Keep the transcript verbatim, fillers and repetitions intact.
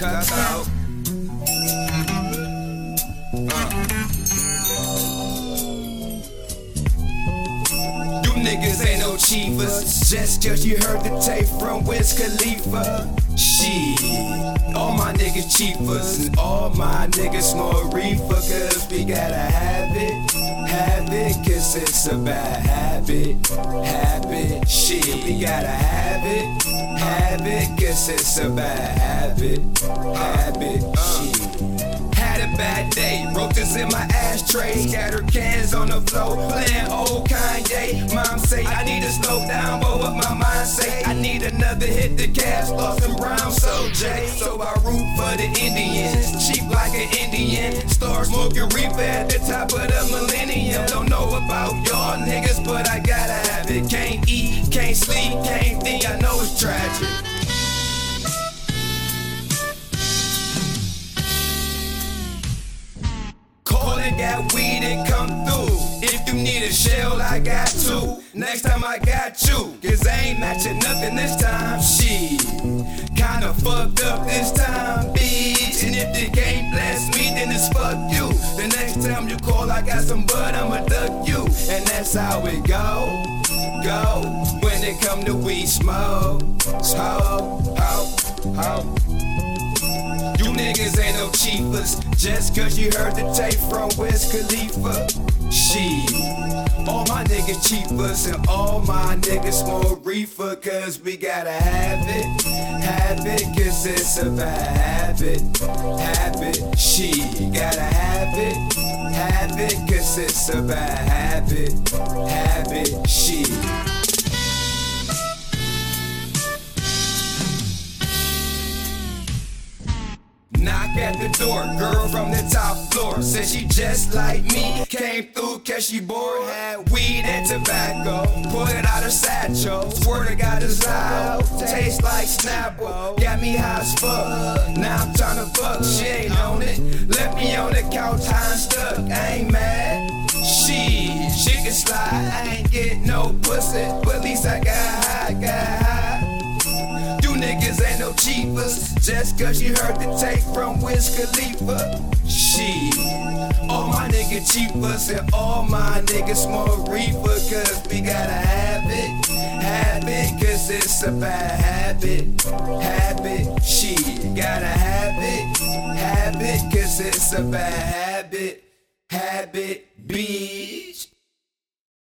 cups out. Uh. You niggas ain't no cheapers. Just cause you heard the tape from Wiz Khalifa. Shit, all my niggas cheapers and all my niggas more reefer, cause we gotta have it, have it, cause it's a bad habit, habit. Shit, we gotta have it, have it, cause it's a bad habit, habit. Shit, had a bad day, wrote this in my ashtray, scattered cans on the floor, playing old Kanye. Mom say I need to slow down, but what my mind say, I need another hit the gas, lost and brown, so Jay. So I root for the Indians, cheap like an Indian, start smoking reefer at the top of the millennium. Don't know about y'all niggas, but I gotta have it. Can't eat, can't sleep, can't think, I know it's tragic. Calling got weed and come through. If you need a shell, I got two. Next time I got you, cause I ain't matching nothing this time. Shit, kinda fucked up this time, bitch. And if the game bless me, then it's fuck you. The next time you call, I got some bud, I'ma duck you. And that's how it go, go. When it come to weed smoke, smoke, ho, ho. You niggas ain't no cheapers. Just cause you heard the tape from Wiz Khalifa. Shit, all my niggas cheapers and all my niggas more reefer, cause we gotta have it, have it, cause it's a bad habit, habit. She gotta have it, have it, cause it's a bad habit, habit. She knock at the door, girl from the top floor, said she just like me, came through cause she bored, had weed and tobacco, pulled it out her satchel, swear to God it's loud, tastes like Snapple, got me high as fuck, now I'm tryna fuck, she ain't on it, left me on the couch, I'm stuck, I ain't mad, she, she can slide, I ain't get no pussy, but at least I got high, got high. Niggas ain't no cheapers, just cause you heard the tape from Wiz Khalifa. Shit, all my niggas cheapers and all my niggas more reefer, cause we gotta have it, have it, cause it's a bad habit, habit. Shit, gotta have it, have it, cause it's a bad habit, habit. Be